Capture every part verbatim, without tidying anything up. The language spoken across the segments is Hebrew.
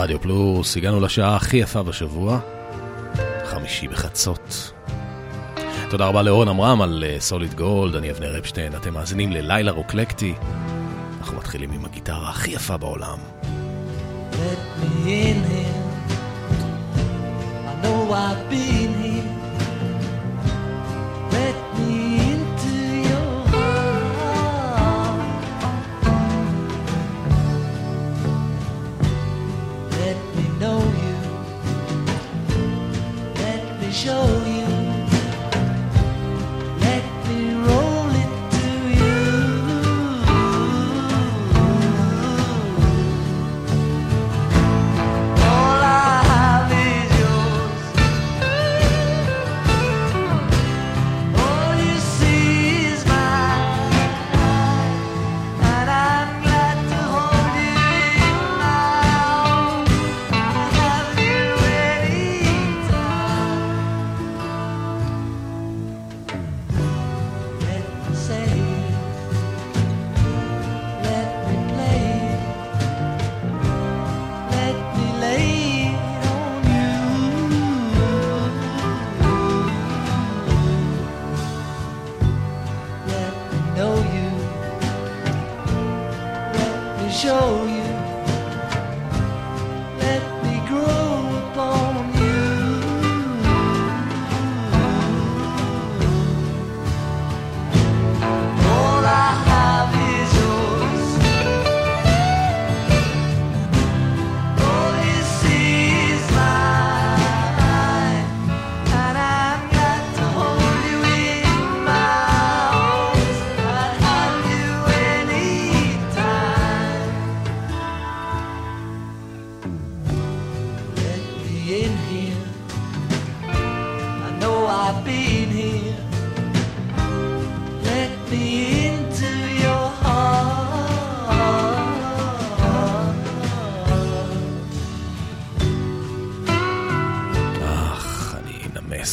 רדיו פלוס, הגענו לשעה הכי יפה בשבוע, חמישי בחצות. תודה רבה לאורן אמרם על סוליד גולד, אני אבנר רפשטיין, אתם מאזינים ללילה רוקלקטי, אנחנו מתחילים עם הגיטרה הכי יפה בעולם. Let me in here, I know I've been here, let me into your heart, let me know you, let me show you.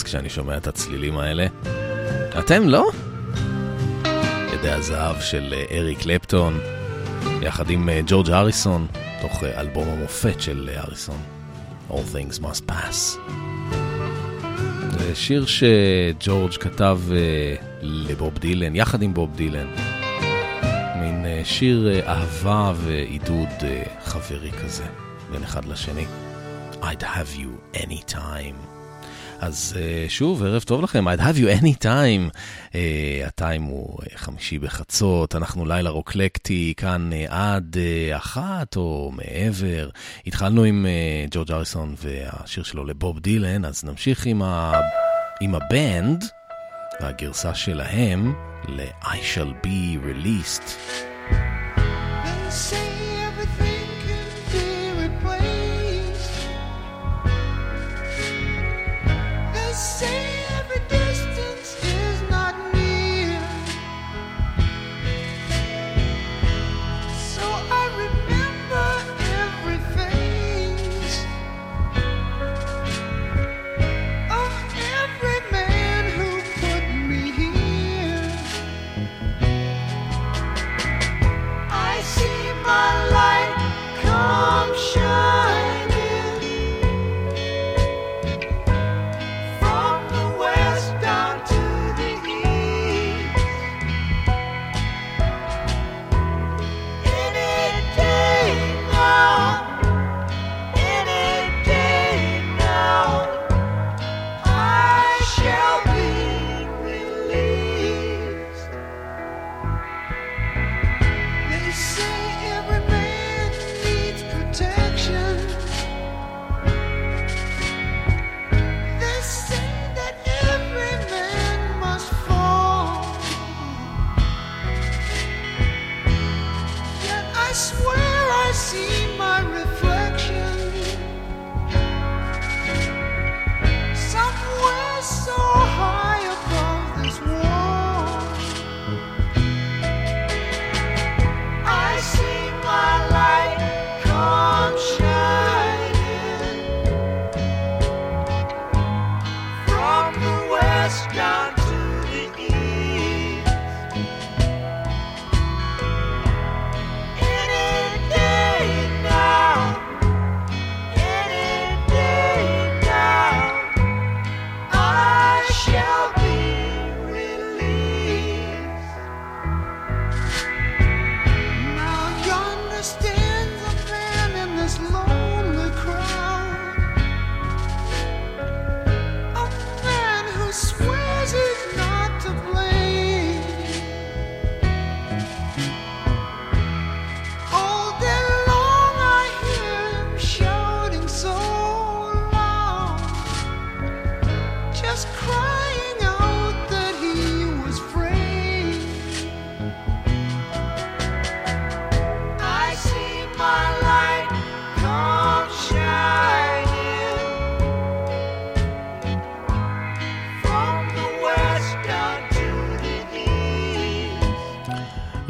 כשאני שומע את הצלילים האלה. אתם לא? ידי הזהב של אריק קלפטון יחד עם ג'ורג' הריסון, תוך אלבום המופת של הריסון, All Things Must Pass. זה שיר שג'ורג' כתב לבוב דילן, יחד עם בוב דילן, מין שיר אהבה ועידוד חברי כזה בין אחד לשני. I'd have you anytime. אז שוב, ערב טוב לכם, I'd have you any time. הטיים הוא חמישי בחצות, אנחנו לילה רוקלקטי, כאן עד אחת או מעבר. התחלנו עם ג'ורג' הריסון והשיר שלו לבוב דילן, אז נמשיך עם, ה... עם הבנד והגרסה שלהם ל-I shall be released. Say every distance is not near, so I remember every face of every man who put me here. I see my light come shine.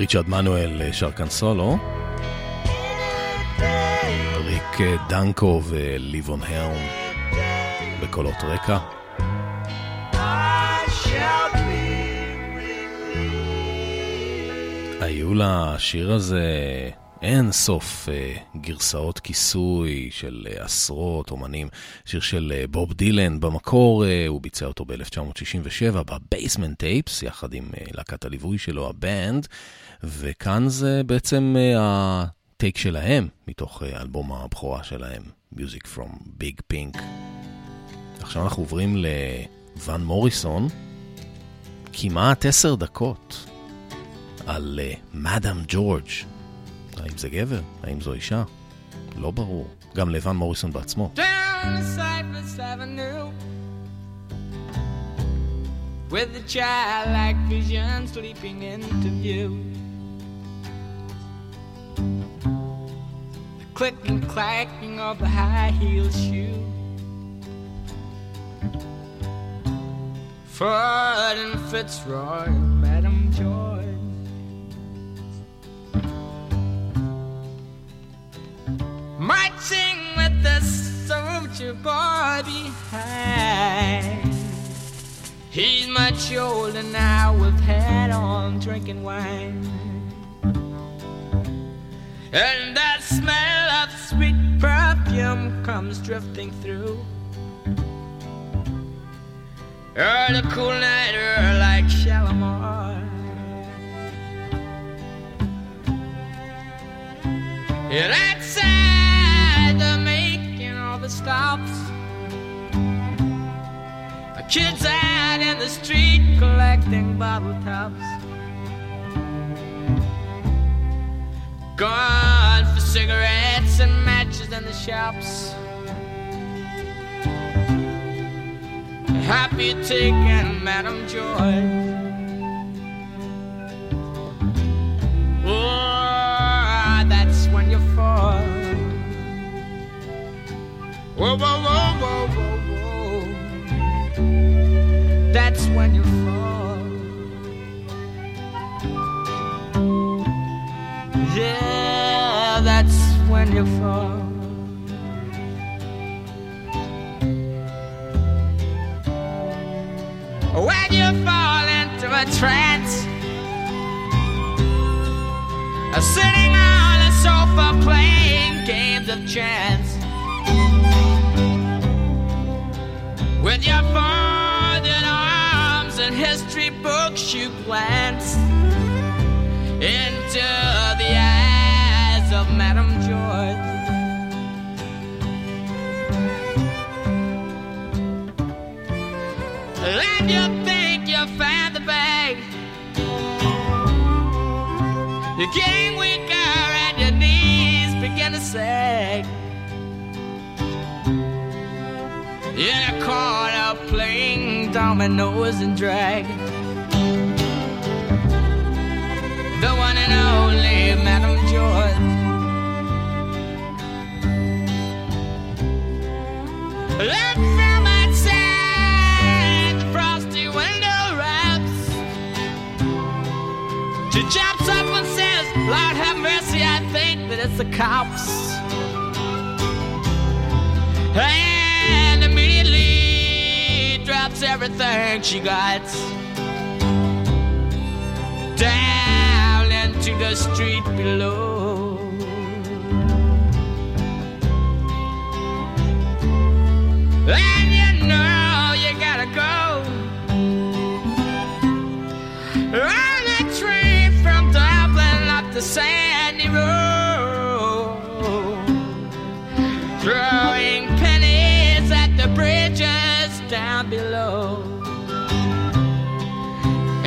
ריצ'רד מנואל שר כאן סולו, ריק דנקו וליבון הרם בקולות רקע. היו לשיר הזה אין סוף גרסאות כיסוי של עשרות אומנים. שיר של בוב דילן במקור, הוא ביצע אותו ב-אלף תשע מאות שישים ושבע בבייסמנט טייפס, יחד עם להקת הליווי שלו, הבנד, וכאן זה בעצם הטייק שלהם, מתוך אלבום הבכורה שלהם, Music from Big Pink. עכשיו אנחנו עוברים לוון מוריסון, כמעט עשר דקות, על מאדם ג'ורג'. האם זה גבר? האם זו אישה? לא ברור. גם לוון מוריסון בעצמו. Down Cypress Avenue With a child-like vision sleeping into view The clicking, clacking of the high-heeled shoe Ford and Fitzroy, Madam George Marching with the soldier boy behind He's much older now with hat on drinking wine And that smell of sweet perfume comes drifting through Or the cool night air like Shalimar And outside They're making all the stops The kids out in the street collecting bottle tops Gone for cigarettes and matches in the shops Happy taking Madam Joy Oh, that's when you fall Whoa, whoa, whoa, whoa, whoa, whoa That's when you fall Yeah, that's when you fall When you fall into a trance Sitting on a sofa playing games of chance With your folded arms and history books you glance Into the eyes of Madam George And you think you found the bag You're getting weaker and your knees begin to sag In a corner playing dominoes and drag The one and only Madam George Look from outside the frosty window wraps She jumps up and says, Lord have mercy, I think that it's the cops Hey Drops everything she got Down into the street below And you know you gotta go On a train from Dublin up to Sandy Road Throwing pennies at the bridges down below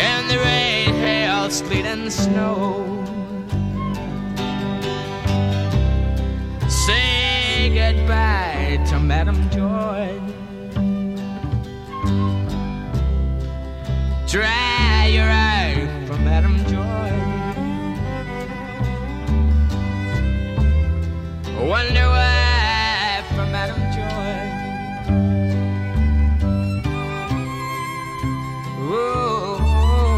And the rain, hail, sleet and snow Say goodbye to Madam George Dry your eye for Madam George Wonder why for Madam George Whoa, whoa,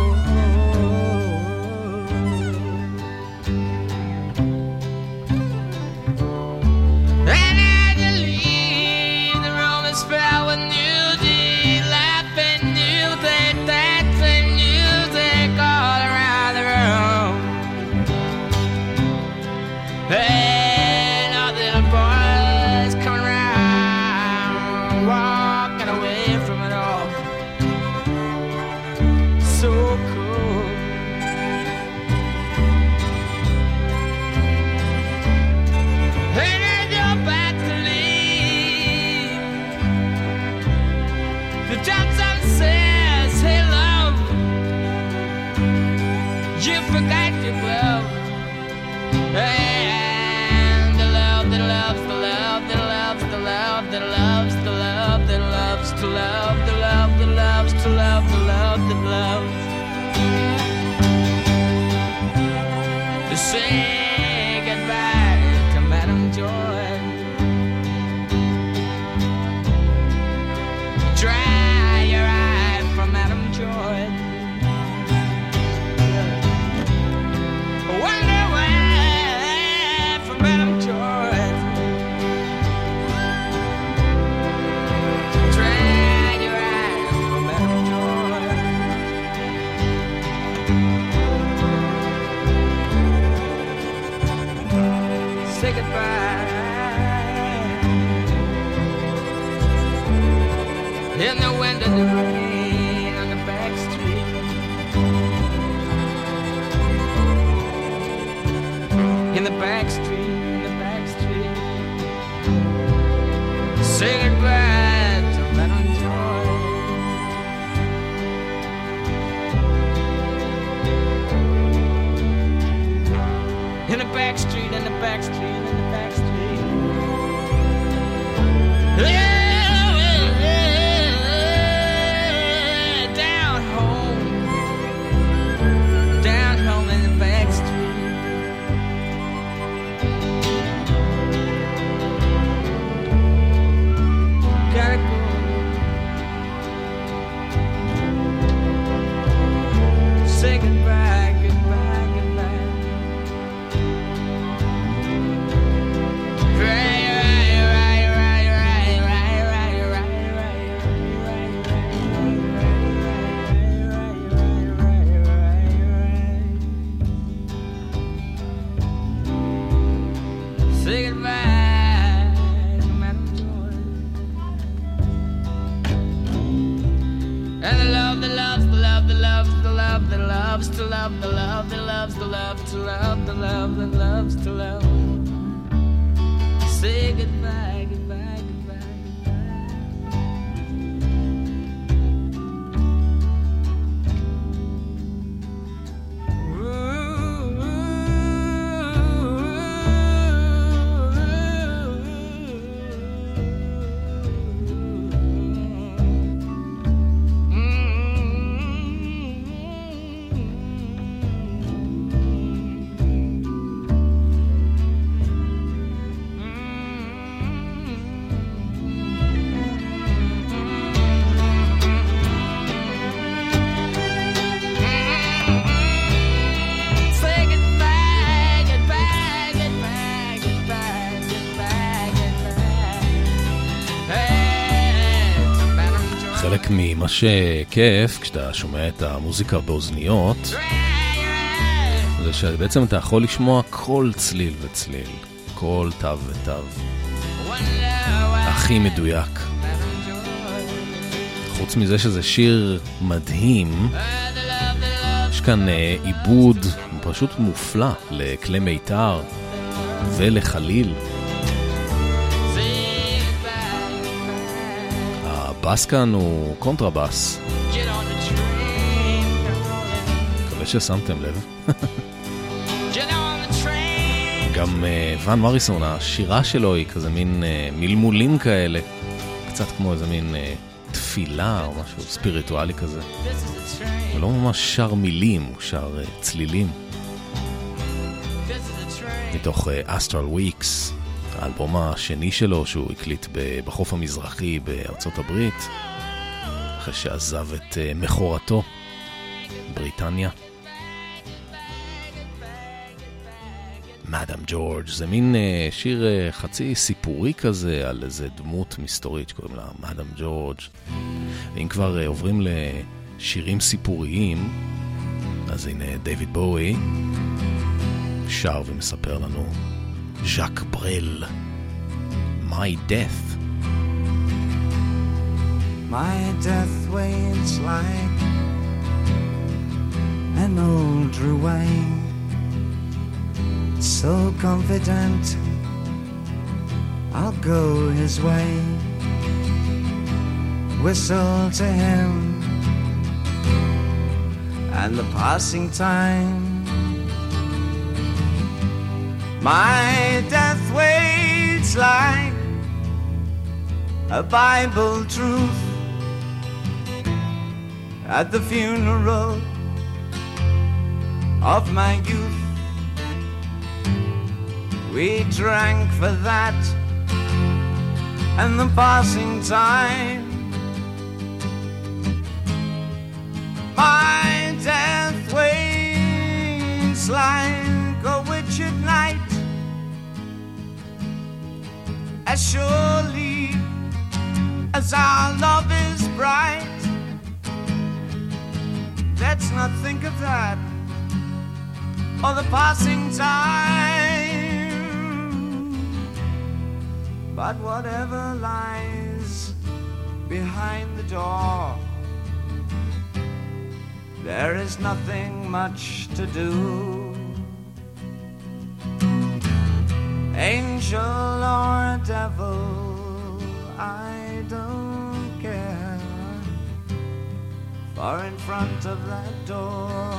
whoa, whoa. And the love that loves the love that loves the love that loves the love that loves to love the love that loves to love the love that loves to say goodbye to Madam George. Dry your eye from Madam George. Wonder why from Madam George. Dry your eye from Madam George. Say goodbye. In the wind and the rain on the back street. In the back street, in the back street. Say goodbye to Madam Joy. In the back street, in the back street, in the back street. Yeah! מה שכיף כשאתה שומע את המוזיקה באוזניות זה שבעצם אתה יכול לשמוע כל צליל וצליל, כל תו ותו הכי מדויק. חוץ מזה שזה שיר מדהים, יש כאן עיבוד פשוט מופלא לכלי מיתר ולחליל. הבאס כאן הוא קונטרבאס. מקווה ששמתם לב. גם uh, ון מריסון, השירה שלו היא כזה מין uh, מלמולים כאלה. קצת כמו איזה מין uh, תפילה או משהו ספיריטואלי כזה. הוא לא ממש שר מילים, הוא שר uh, צלילים. מתוך Astral Weeks. האלבום השני שלו שהוא הקליט בחוף המזרחי בארצות הברית אחרי שעזב את מכורתו בריטניה. מאדם ג'ורג' זה מין שיר חצי סיפורי כזה על איזה דמות מסתורית שקוראים לה מאדם ג'ורג'. ואם כבר עוברים לשירים סיפוריים אז הנה דיוויד בואי שר ומספר לנו Jacques Brel, My Death. My death waits like an old ruin, so confident I'll go his way. Whistle to him and the passing time My death waits like a Bible truth at the funeral of my youth. We drank for that and the passing time. My death waits like a witch at night, as surely as our love is bright. Let's not think of that or the passing time, but whatever lies behind the door, there is nothing much to do. Angel or devil, I don't care, for in front of that door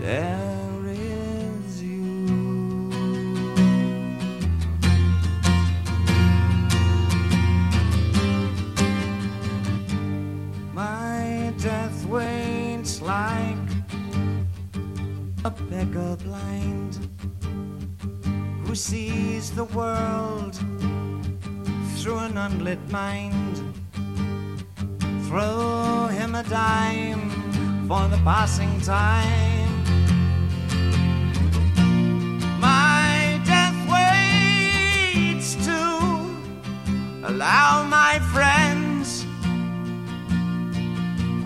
there is you. My death waits like a beggar blind who sees the world through an unlit mind. Throw him a dime for the passing time. Allow my friends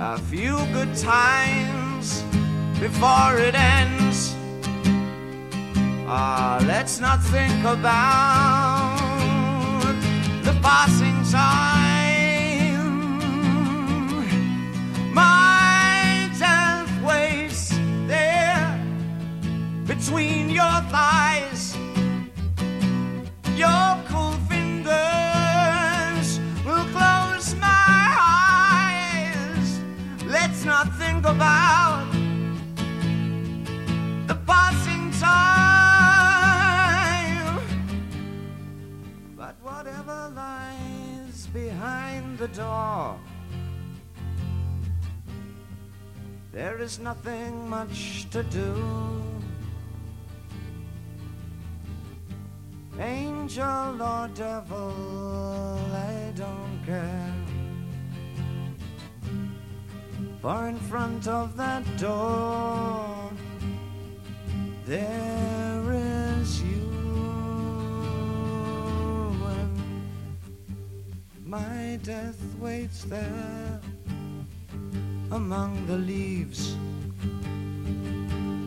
a few good times before it ends. Ah, let's not think about the passing time. My death waits there between your thighs, your cool fingers. Not think about the passing time, but whatever lies behind the door, there is nothing much to do. Angel or devil, I don't care, for in front of that door, there is you. And my death waits there among the leaves,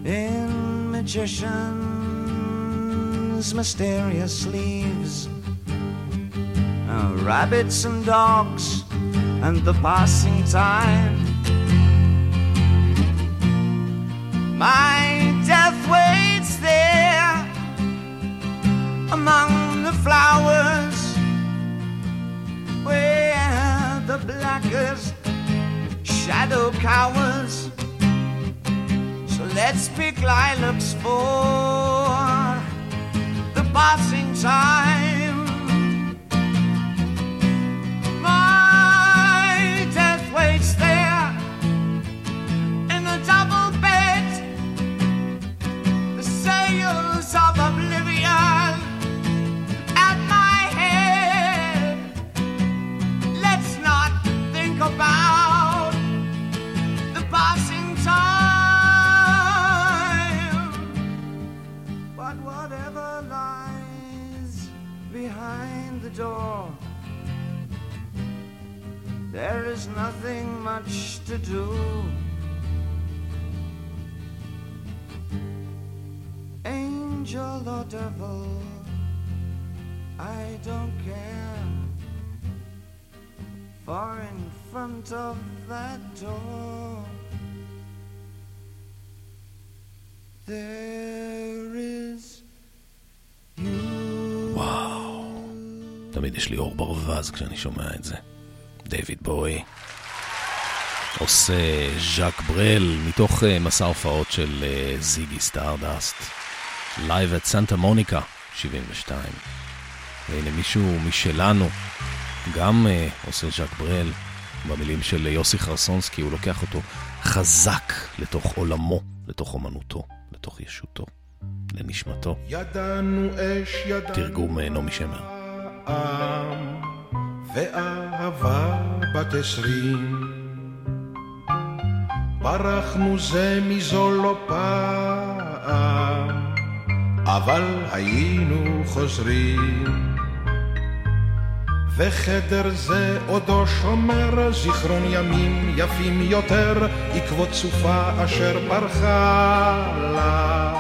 in magicians' mysterious sleeves, oh, rabbits and dogs and the passing time. My death waits there among the flowers, where the blackest shadow cowers. So let's pick lilacs for the passing time. My death waits there in the double bed, of oblivion at my head. Let's not think about the passing time, but whatever lies behind the door, there is nothing much to do. Angel or devil, I don't care, for in front of that door, there is you. וואו, תמיד יש לי אור ברווז כשאני שומע את זה. דייוויד בואי עושה ז'אק ברל מתוך מסע הופעות של זיגי סטארדאסט. Live at Santa Monica, שבעים ושתיים. והנה מישהו משלנו, גם uh, עושה ז'אק ברל, במילים של יוסי חרסונסקי, הוא לוקח אותו חזק לתוך עולמו, לתוך אומנותו, לתוך ישותו, לנשמתו. ידענו אש, ידענו תרגום נעמי שמר. העם ואהבה בת עשרים, ברחנו זה מזו לא פעם, אבל היינו חוזרים, וחדר זה עודו שומר זיכרון ימים יפים יותר, עקבות סופה אשר ברחה לה.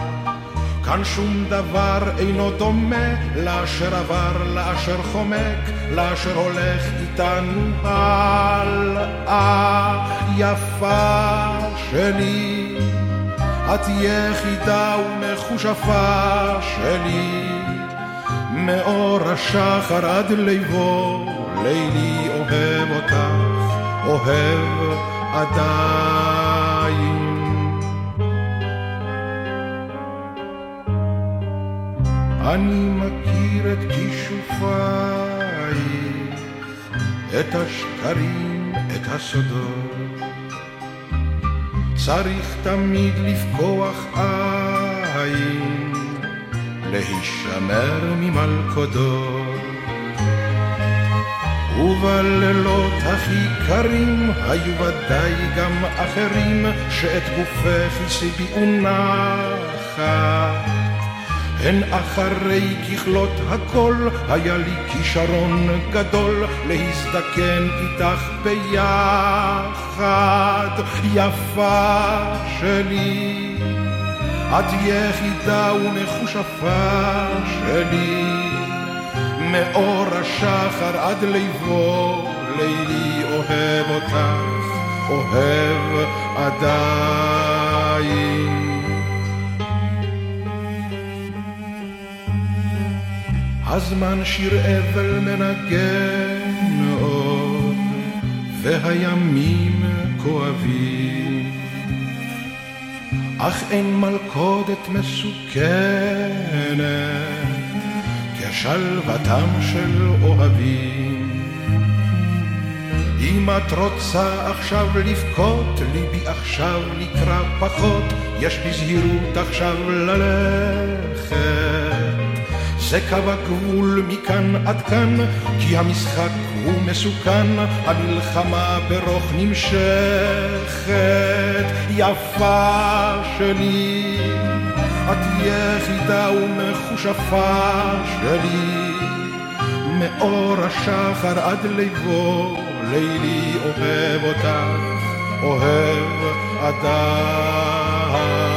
כאן שום דבר אינו דומה לאשר עבר, לאשר חומק, לאשר הולך איתנו הלאה. יפה שלי, את יחידה ומחושפה שלי, מאור השחר עד ליבו, לילי אוהב אותך, אוהב עדיין. אני מכיר את כישופייך, את השקרים, את הסודות. צריך תמיד לפקוח עין, להישמר ממלכודות. ובלילות הכי קרים, היו ודאי גם אחרים, שאת גופך הסיביאו נחת. הן אחרי ככלות הכל, היה לי כישרון גדול להזדקן איתך ביחד. יפה שלי, את יחידה ומחושפה שלי, מאור השחר עד ליבו, לילי אוהב אותך, אוהב עדיין. הזמן שיר אבל מנגן עוד, והימים כואבים, אך אין מלכודת מסוכנת כשלוותם של אוהבים. אם את רוצה עכשיו לבכות, ליבי עכשיו לקרא פחות, יש בזהירות עכשיו ללכת. זה קו הגבול מכאן עד כאן, כי המשחק הוא מסוכן, המלחמה ברוך נמשכת. יפה שלי, את יחידה ומחושפה שלי, מאור השחר עד ליבו, לילי אוהב אותך, אוהב עדיין.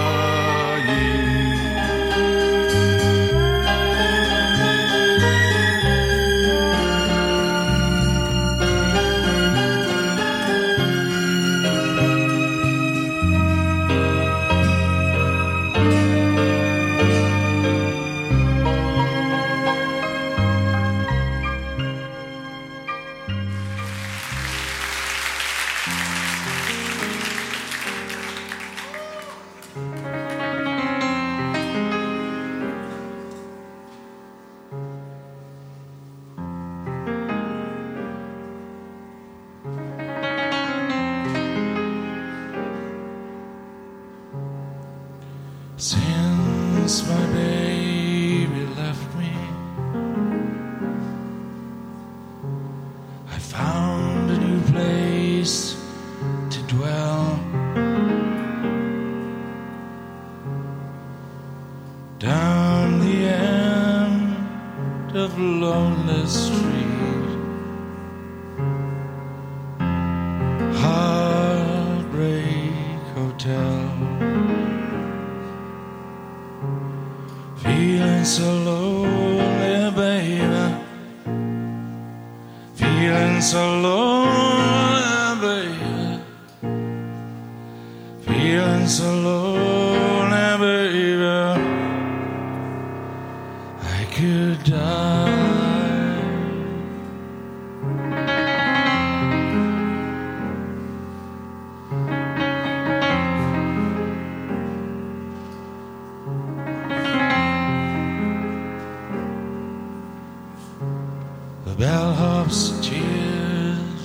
bellhop's tears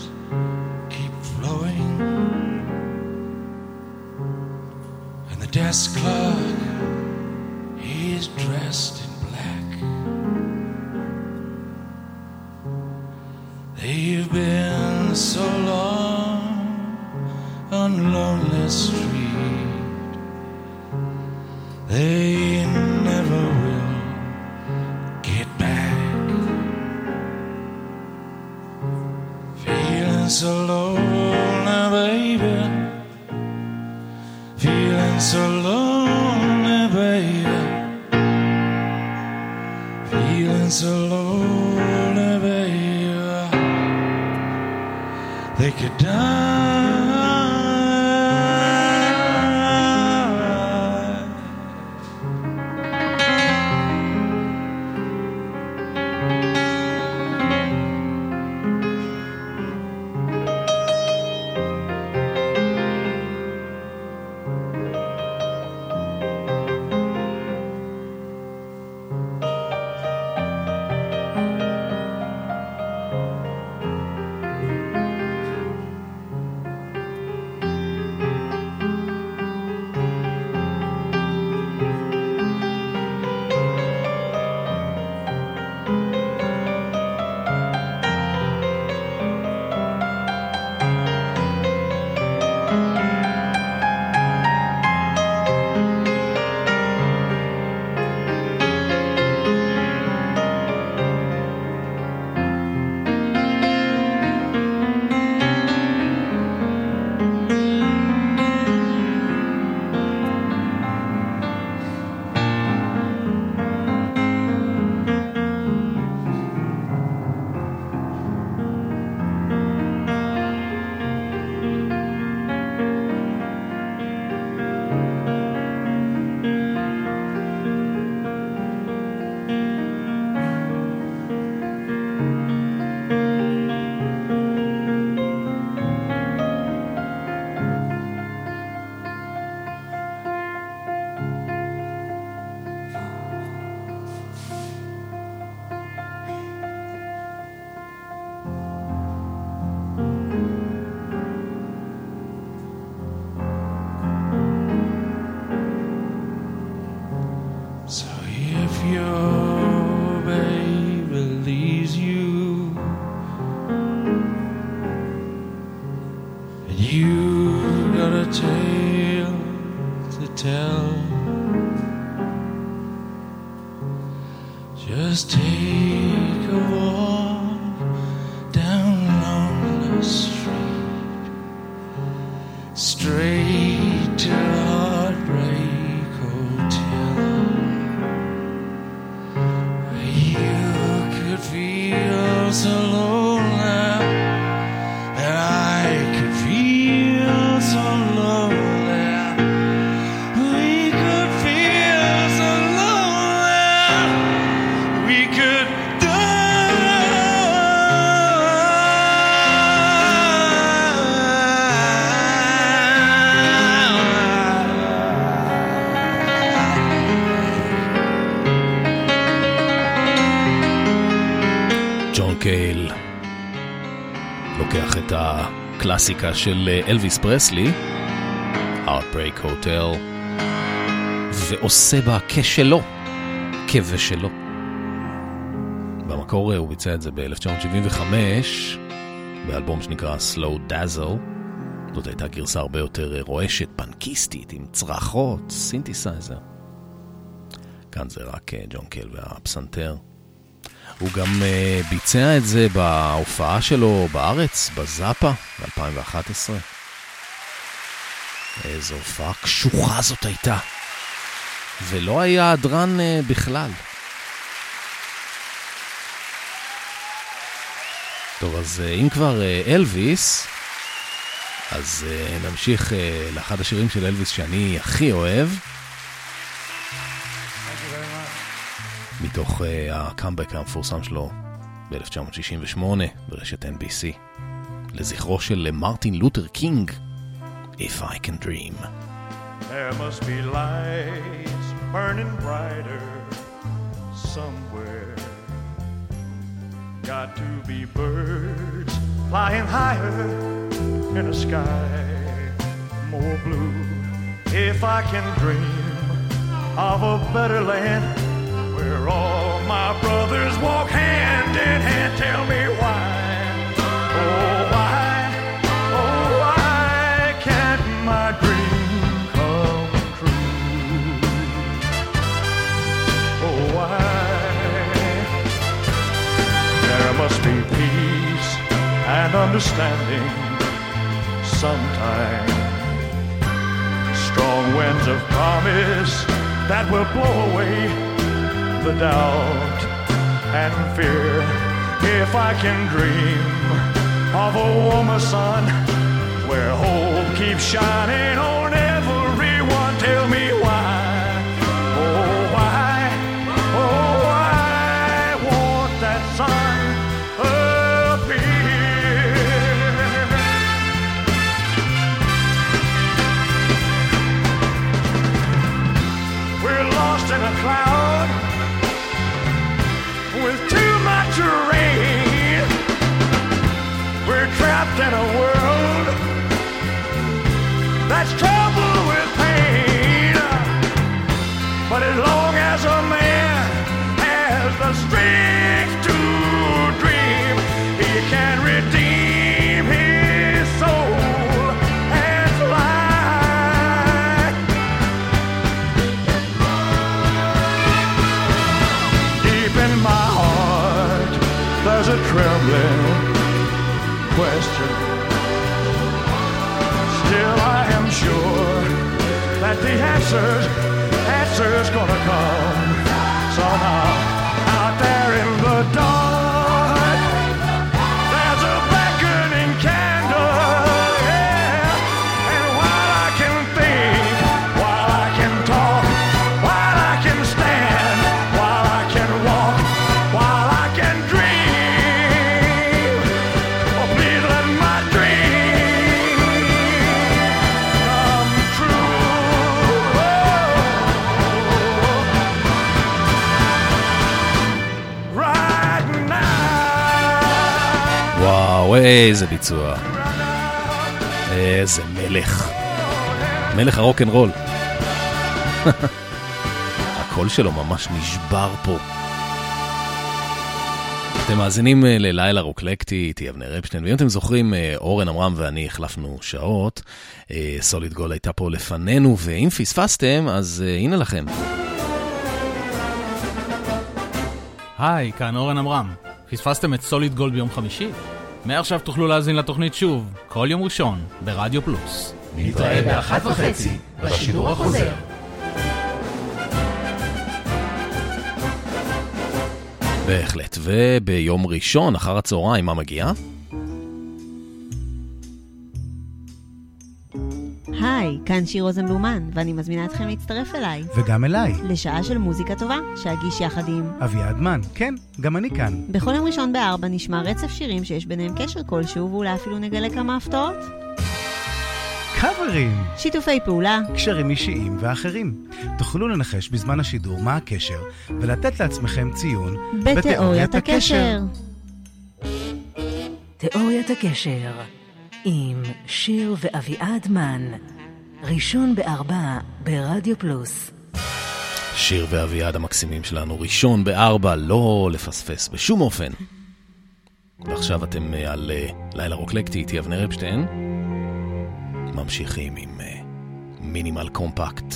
keep flowing, and the desk clerk, he's dressed in black. They've been so long on lonely street, they never will get back. Feeling so lonely, baby, feeling so lonely, baby, feeling so lonely, baby, they could die. לוקח את הקלאסיקה של אלוויס פרסלי, Heartbreak Hotel, ועושה בה כשלו, כבשלו. במקור הוא ביצע את זה ב-אלף תשע מאות שבעים וחמש, באלבום שנקרא Slow Dazzle. זאת הייתה גרסה הרבה יותר רועשת, פנקיסטית, עם צרחות, סינתסייזר. כאן זה רק ג'ון קייל והפסנתר. הוא גם ביצע את זה בהופעה שלו בארץ, בזאפה, ב-אלפיים ואחת עשרה. איזו הופעה קשוחה זאת הייתה. ולא היה אדרן בכלל. טוב, אז אם כבר אלוויס, אז נמשיך לאחד השירים של אלוויס שאני הכי אוהב. מתוך הקאמבק המפורסם שלו ב-אלף תשע מאות שישים ושמונה ברשת N B C, לזכרו של מרטין לותר קינג, If I Can Dream. There must be lights burning brighter somewhere. God got to be birds flying higher in a sky more blue. If I can dream of a better land where all my brothers walk hand in hand, tell me why, oh why, oh why can't my dream come true? Oh why? There must be peace and understanding sometime. Strong winds of promise that will blow away the doubt and fear. If I can dream of a warmer sun where hope keeps shining on everyone, tell me why, oh why, oh why won't that sun appear? We're lost in a cloud with too much rain. We're trapped in a world that's troubled with pain. But as long as a man has the strength to dream, he can redeem his soul and fly. Deep in my there's a trembling question. Still I am sure that the answer's, answer's gonna come somehow. Out there in the dark, there's a beckoning candle, yeah. And while I can think, while I can talk, while I can stand, while I can walk, while I can dream, איזה ביצוע, איזה מלך, מלך הרוק'נ'רול. הקול שלו ממש נשבר פה. אתם מאזינים ללילה רוקלקטי, איתי אבנר רפשטיין, ואם אתם זוכרים, אורן אמרם ואני החלפנו שעות, סוליד גול הייתה פה לפנינו, ואם פספסתם, אז הנה לכם. היי, כאן אורן אמרם. פספסתם את סוליד גול ביום חמישי? מעכשיו תוכלו להזין לתוכנית שוב, כל יום ראשון, ברדיו פלוס. נתראה באחת וחצי, בשידור החוזר. בהחלט, וביום ראשון, אחר הצהריים, מה מגיע? היי, כאן שיר אוזן בלומן, ואני מזמינה אתכם להצטרף אליי. וגם אליי. לשעה של מוזיקה טובה, שאגיש יחד עם אביעד מן, כן, גם אני כאן. בכל יום ראשון בארבע נשמע רצף שירים שיש ביניהם קשר כלשהו, ואולי אפילו נגלה כמה הפתעות. קאברים! שיתופי פעולה. קשרים אישיים ואחרים. תוכלו לנחש בזמן השידור מה הקשר, ולתת לעצמכם ציון בתיאוריית הקשר. תיאוריית הקשר. עם שיר ואביעד מן, ראשון בארבע ברדיו פלוס. שיר ואביעד המקסימים שלנו, ראשון בארבע, לא לפספס בשום אופן. ועכשיו אתם על לילה רוקלקטי, איתי אבנר רפשטיין, ממשיכים עם מינימל קומפקט.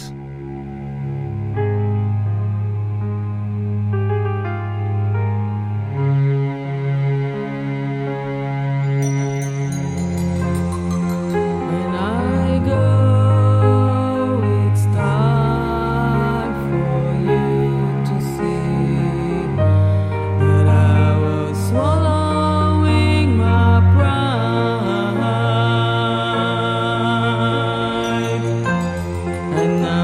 No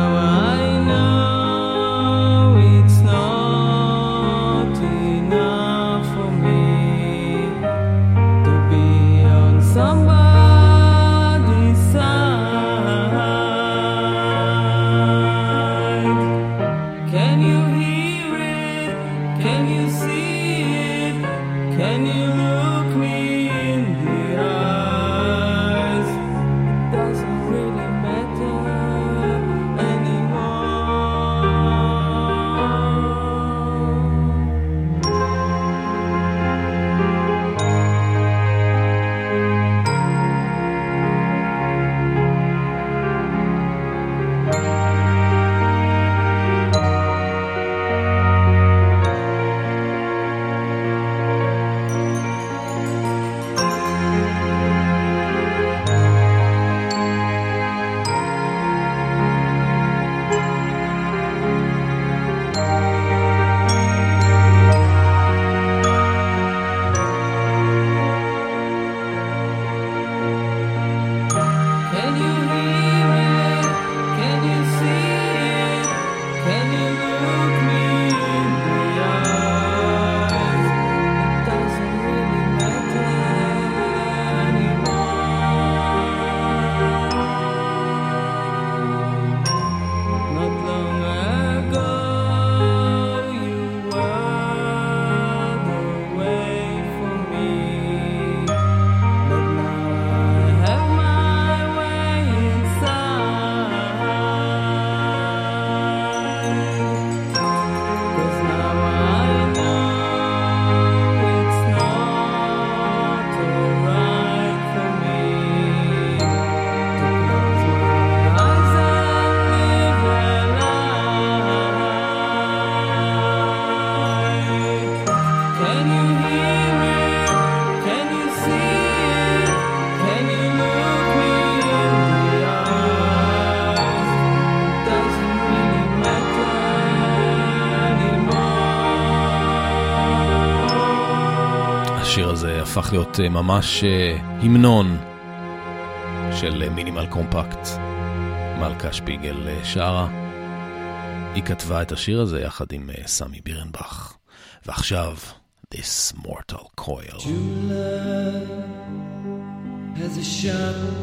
השיר הזה הפך להיות ממש המנון של מינימל קומפקט. מלכה שפיגל שרה, היא כתבה את השיר הזה יחד עם סמי בירנבך. ועכשיו, This Mortal Coil. July has a shadow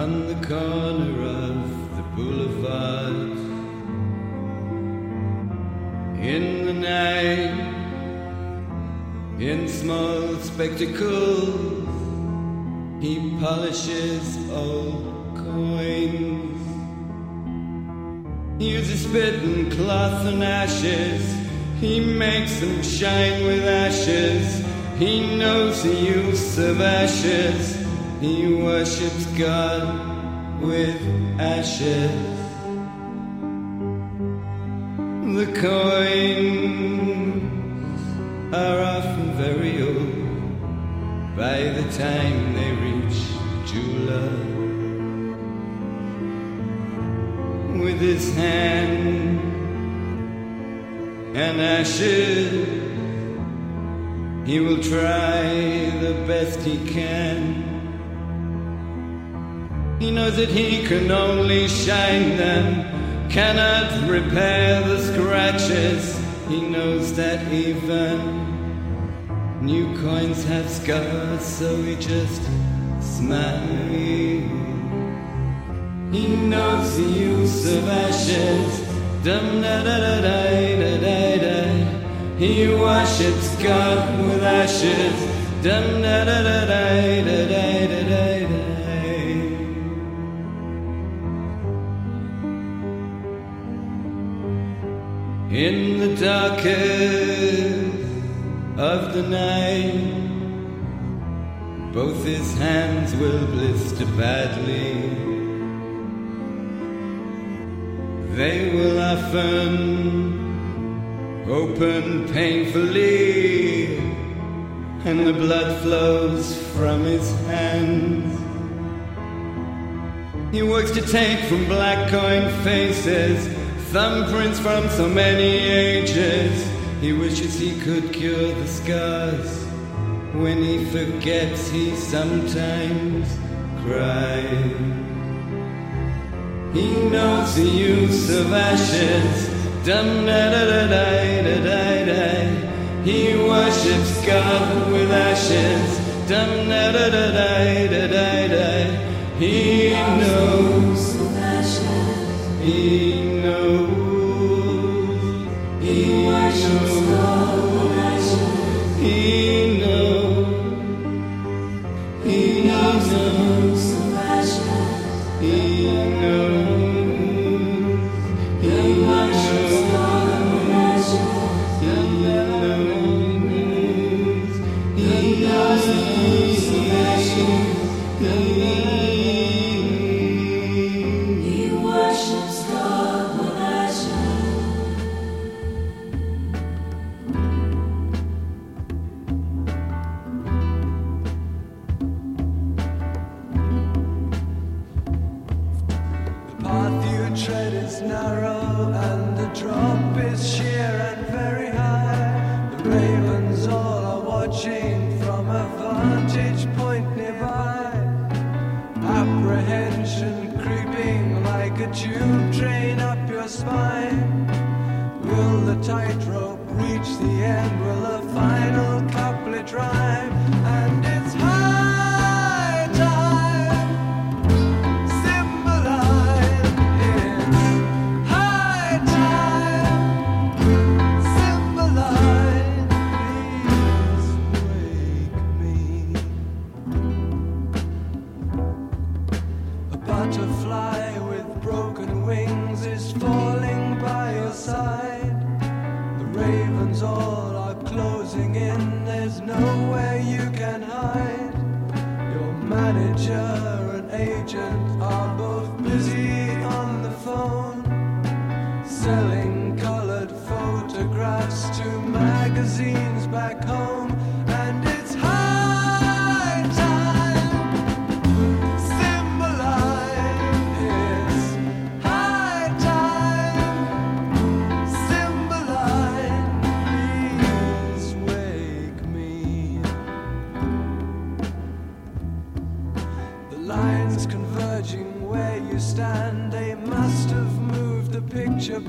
on the corner of the boulevard. In the night, in small spectacles, he polishes old coins. He uses spit and cloth and ashes, he makes them shine with ashes. He knows the use of ashes, he worships God with ashes. The coins are often very old by the time they reach July. With his hand and ashes, he will try the best he can. He knows that he can only shine them, cannot repair the scratches. He knows that even new coins have scars, so he just smiles. He knows the use of ashes. Dum da da da da da da. He worships God with ashes. Dum da da da da da da da. In the darkest of the night, both his hands will blister badly. They will often open painfully, and the blood flows from his hands. He works to take from black coin faces thumbprints from so many ages. He wishes he could cure the scars. When he forgets, he sometimes cries. He knows the use of ashes. Dum da da da da da da. He worships God with ashes. Dum da da da da da da. He knows of ashes. He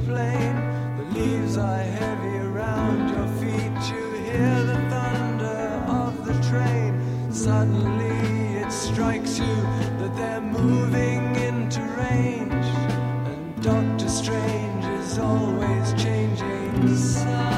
plain. The leaves are heavy around your feet. You hear the thunder of the train. Suddenly it strikes you that they're moving into range. And Doctor Strange is always changing sides.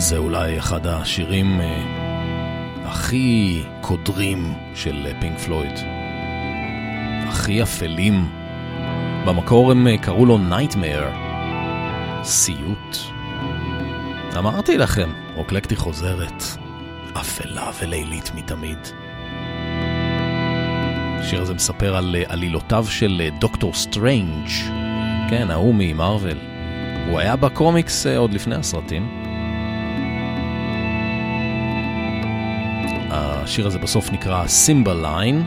זה אולי אחד השירים הכי קודרים של פינק פלויד, הכי אפלים. במקור הם קראו לו Nightmare, סיוט. אמרתי לכם, רוקלקטי חוזרת, אפלה ולילית מתמיד. השיר הזה מספר על עלילותיו של דוקטור סטרנג', כן, ההוא ממרוול. הוא היה בקומיקס עוד לפני הסרטים. השיר הזה בסוף נקרא Symbol Line.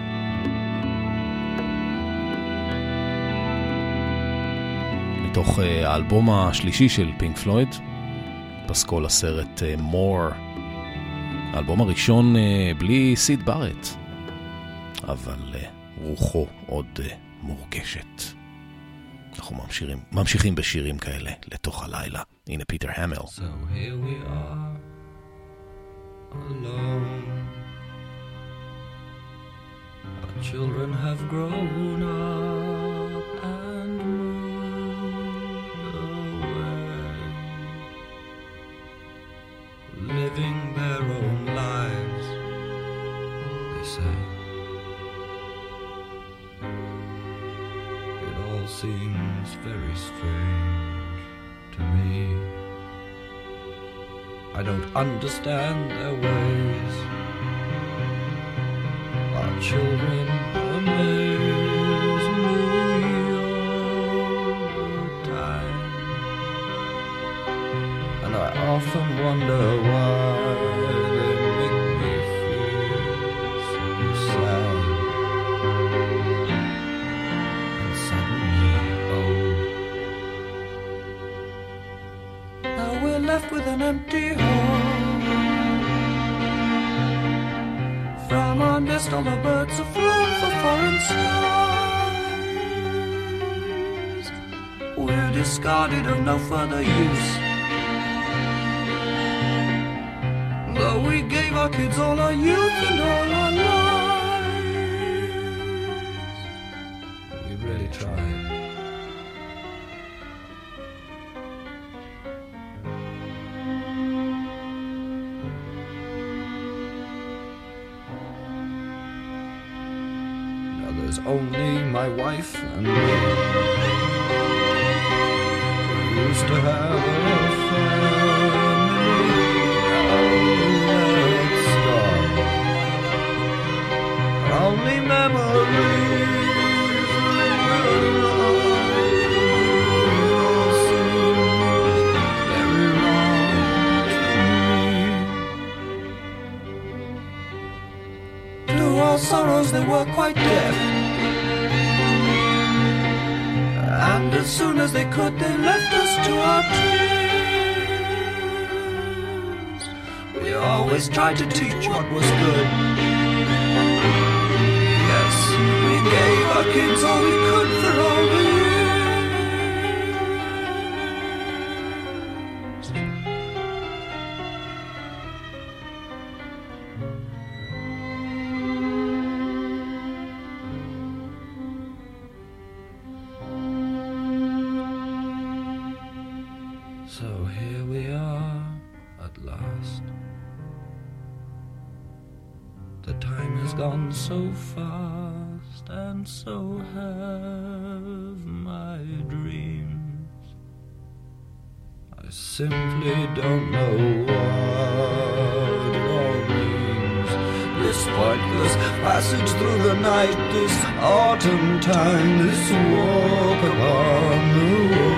מתוך האלבום השלישי של פינק פלויד, פסקול הסרט More. האלבום הראשון בלי סיד בארט, אבל רוחו עוד מורגשת. אנחנו ממשיכים, ממשיכים בשירים כאלה לתוך הלילה. הנה פיטר המיל. So here we are alone. Our children have grown up and moved away, living their own lives, they say. It all seems very strange to me. I don't understand their ways. Our children amaze me all the time, and I often wonder why they make me feel so sad and suddenly old. Now we're left with an empty home. From our nest all the birds have flown for foreign stars. We're discarded of no further use, though we gave our kids all our youth and all our lives. We really tried. Only my wife and me. We used to have a family. Now it's gone. Only memories linger on. It all seems very wrong to sorrows they were quite deaf. And as soon as they could, they left us to our tears. We always tried to teach what was good. Yes, we gave our kids all we could for all we so fast, and so have my dreams. I simply don't know what it all means. This pointless passage through the night, this autumn time, this walk upon the water.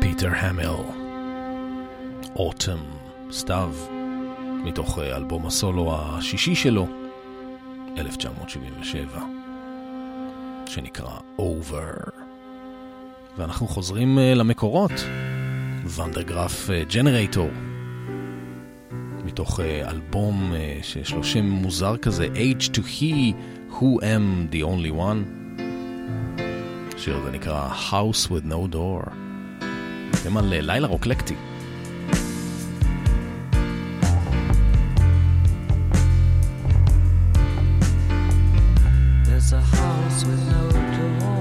פיטר המל, אוטם, סתיו, מתוך אלבום הסולו השישי שלו, אלף תשע מאות שבעים ושבע, שנקרא Over. ואנחנו חוזרים למקורות, ואן דר גראף ג'נרייטור, מתוך אלבום שיש לו שם מוזר כזה, H to He, Who Am The Only One, שיר זה נקרא House with No Door. שם על לילה רוקלקטי. There's a house with no door.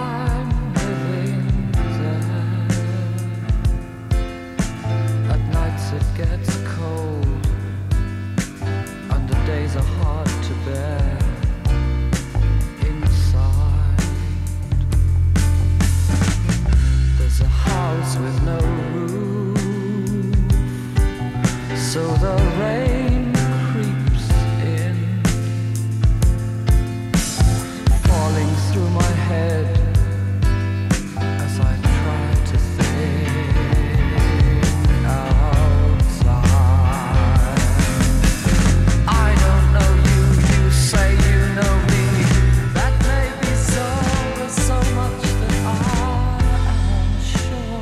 I'm living there. At nights it gets cold, and the days are hard to bear. With no roof, so the rain creeps in, falling through my head as I try to think outside. I don't know you, you say you know me. That may be so, but so much that I I'm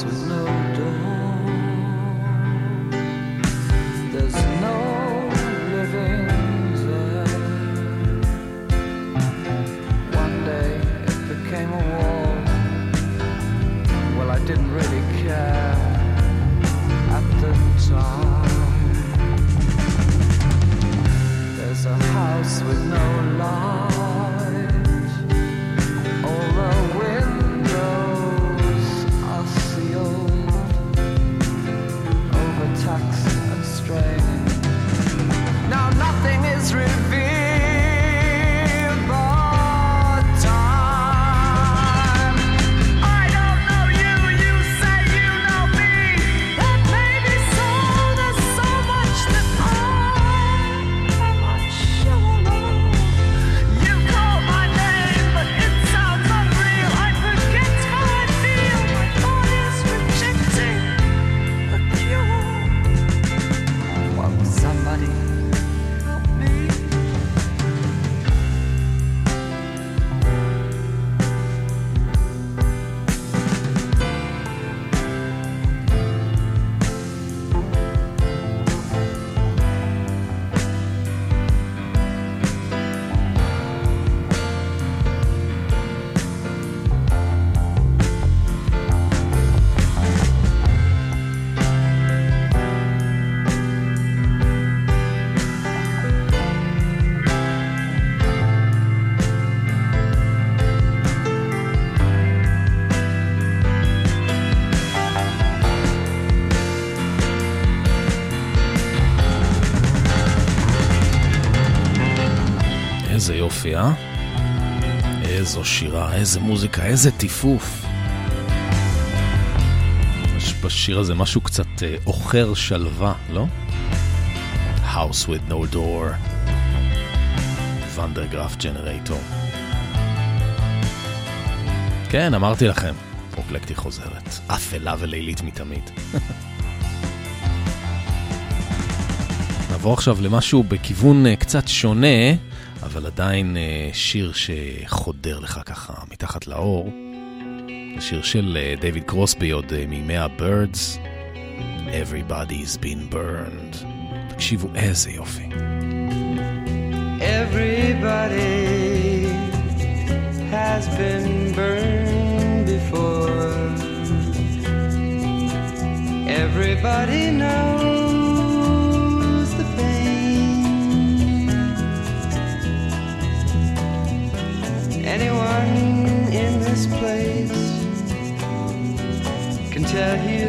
house with no door. There's no living there. One day it became a wall. Well, I didn't really care at the time. There's a house with no light. All the windows are sealed, overtaxed and strained. Now nothing is revealed. איזה יופי, אה? איזו שירה, איזה מוזיקה, איזה טיפוף. בשיר הזה משהו קצת אוכר שלווה, לא? House with no door. Van der Graaf Generator. כן, אמרתי לכם, רוקלקטי חוזרת. אפלה ולילית מתמיד. נעבור עכשיו למשהו בכיוון קצת שונה, אבל עדיין שיר שחודר לך ככה מתחת לאור. השיר של דייוויד קרוסבי עוד מימי הבירדס, Everybody's been burned. תקשיבו איזה יופי. Everybody has been burned before. Everybody knows anyone in this place can tell you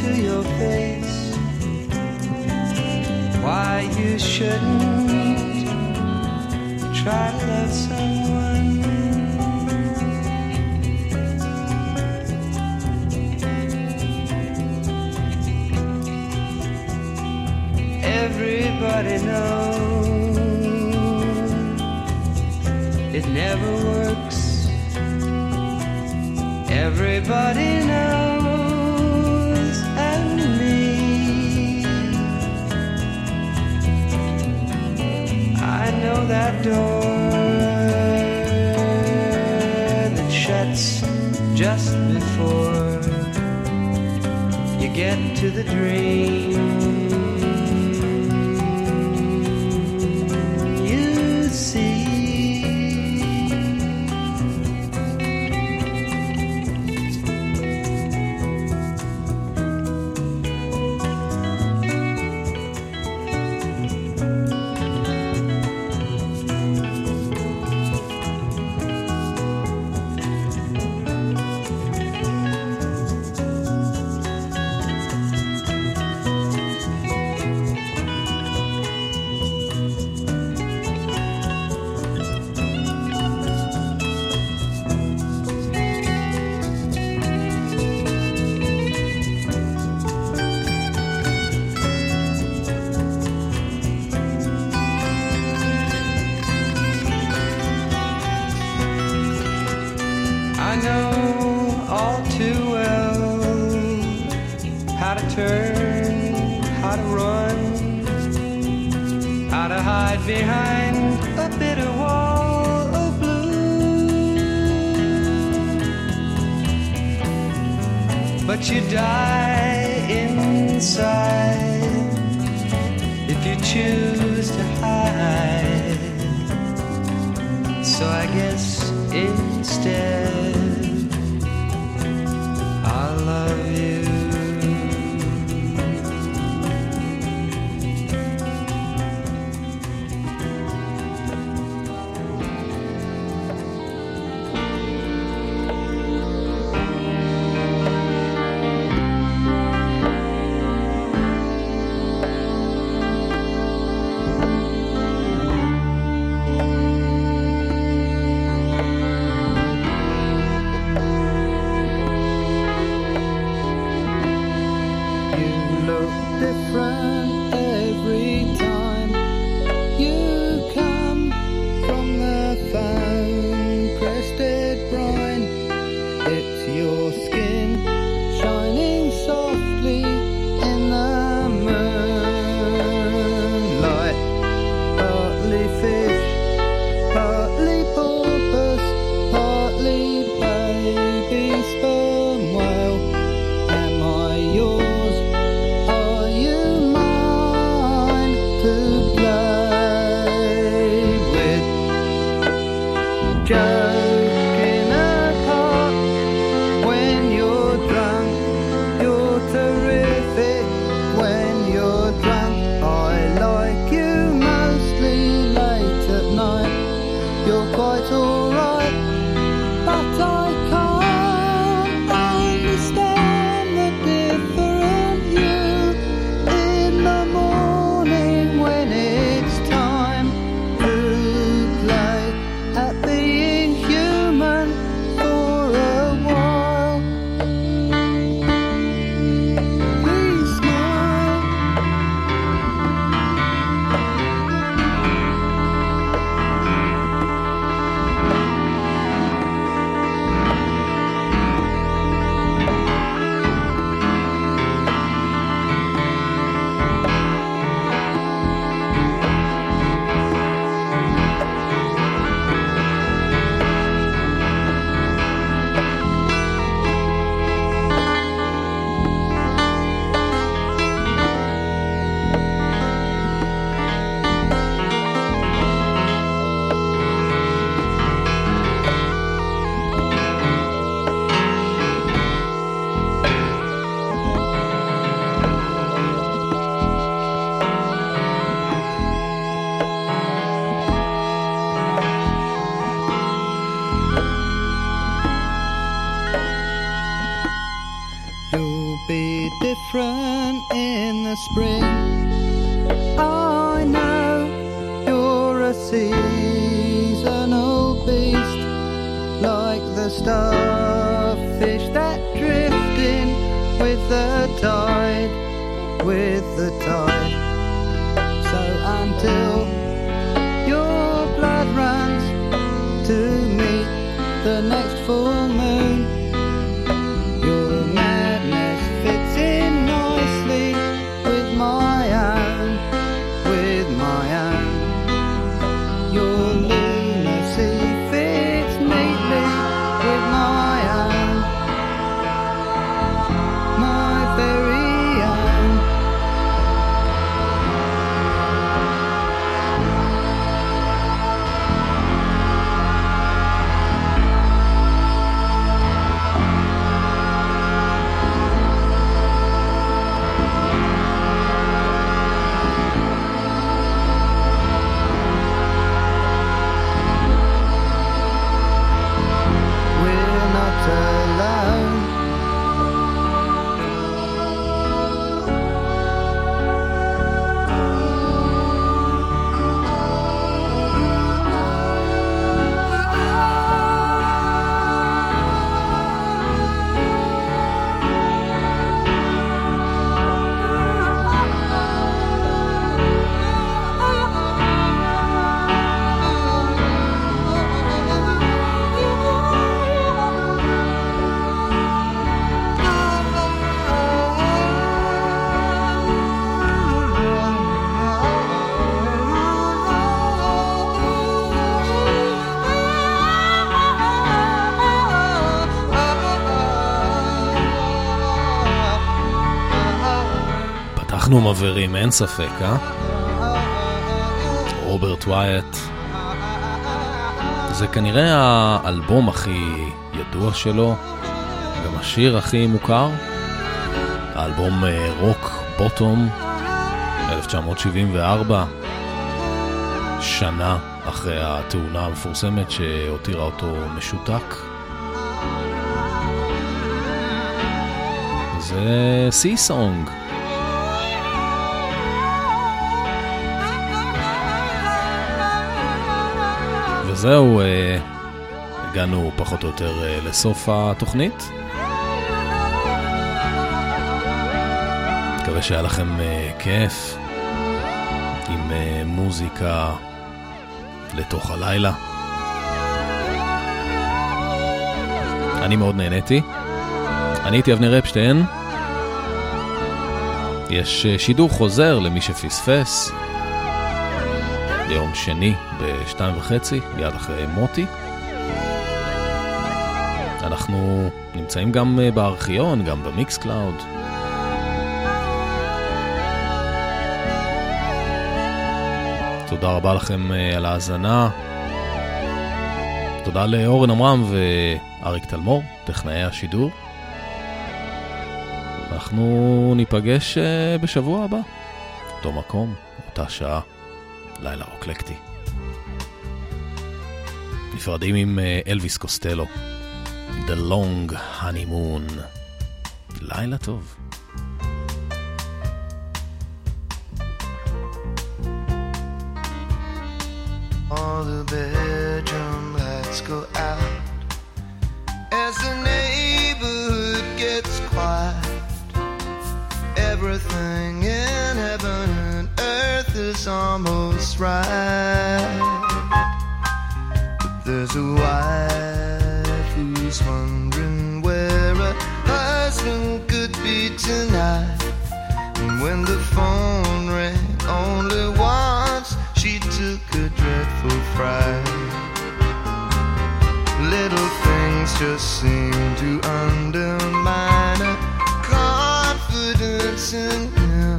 to your face why you shouldn't try to love someone. Everybody knows it never works. Everybody knows and me. I know that door that shuts just before you get to the dream. but you die inside if you choose to hide. So I guess instead I love you. אנחנו מעבירים, אין ספק, אה? רוברט ווייט. זה כנראה האלבום הכי ידוע שלו, גם השיר הכי מוכר. האלבום רוק בוטום, אלף תשע מאות שבעים וארבע, שנה אחרי התאונה המפורסמת שהותירה אותו משותק. זה סי סונג. וזהו, הגענו פחות או יותר לסוף התוכנית. מקווה שהיה לכם כיף עם מוזיקה לתוך הלילה. אני מאוד נהניתי. אני הייתי אבני רפשטיין. יש שידור חוזר למי שפספס ליום שני בשתיים וחצי, מיד אחרי מוטי. אנחנו נמצאים גם בארכיון, גם במיקס קלאוד. תודה רבה לכם על ההאזנה. תודה לאורן אמרם ואריק תלמור, טכנאי השידור. אנחנו ניפגש בשבוע הבא. אותו מקום, אותה שעה. לילה רוקלקטי. נפרדים עם אלוויס קוסטלו. The Long Honeymoon. לילה טוב. All the bedroom lights go out as the neighborhood gets quiet. Everything in heaven and earth is almost right. But there's a wife who's wondering where a husband could be tonight. And when the phone rang only once, she took a dreadful fright. Little things just seem to undermine her confidence in him.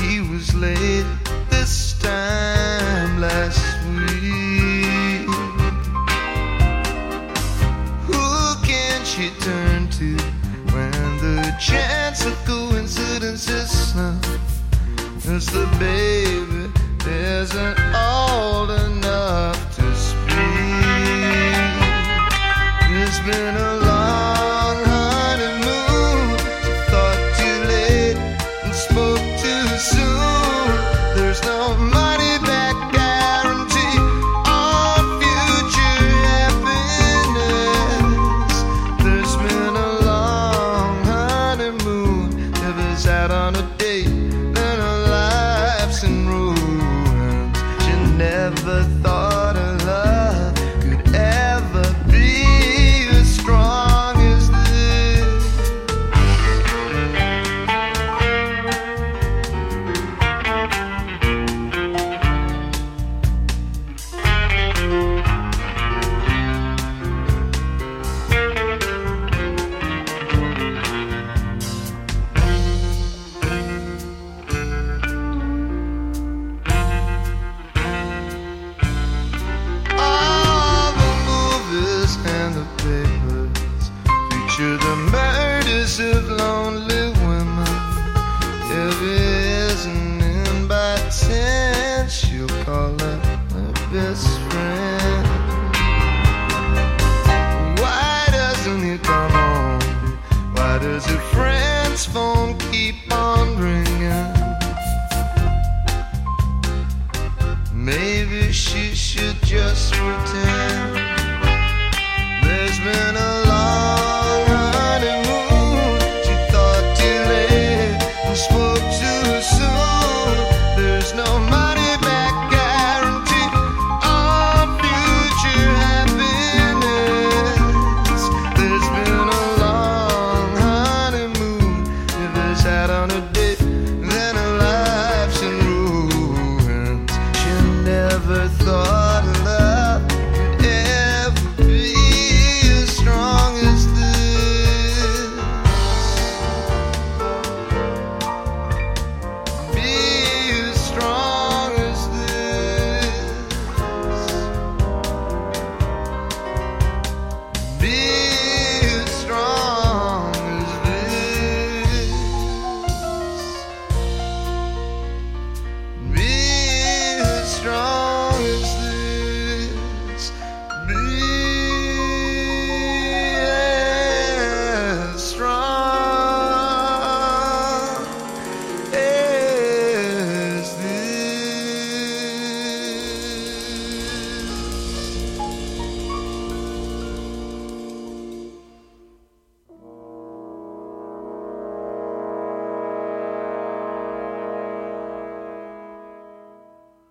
He was late this time last week. Who can she turn to when the chance of coincidence is slim? There's the baby that isn't old enough to speak. It's been a long soon, there's no money back guarantee on future happiness. There's been a long honeymoon, never's out on a date, then her life's in ruins. She never thought her love could ever be as strong as this. Just pretend.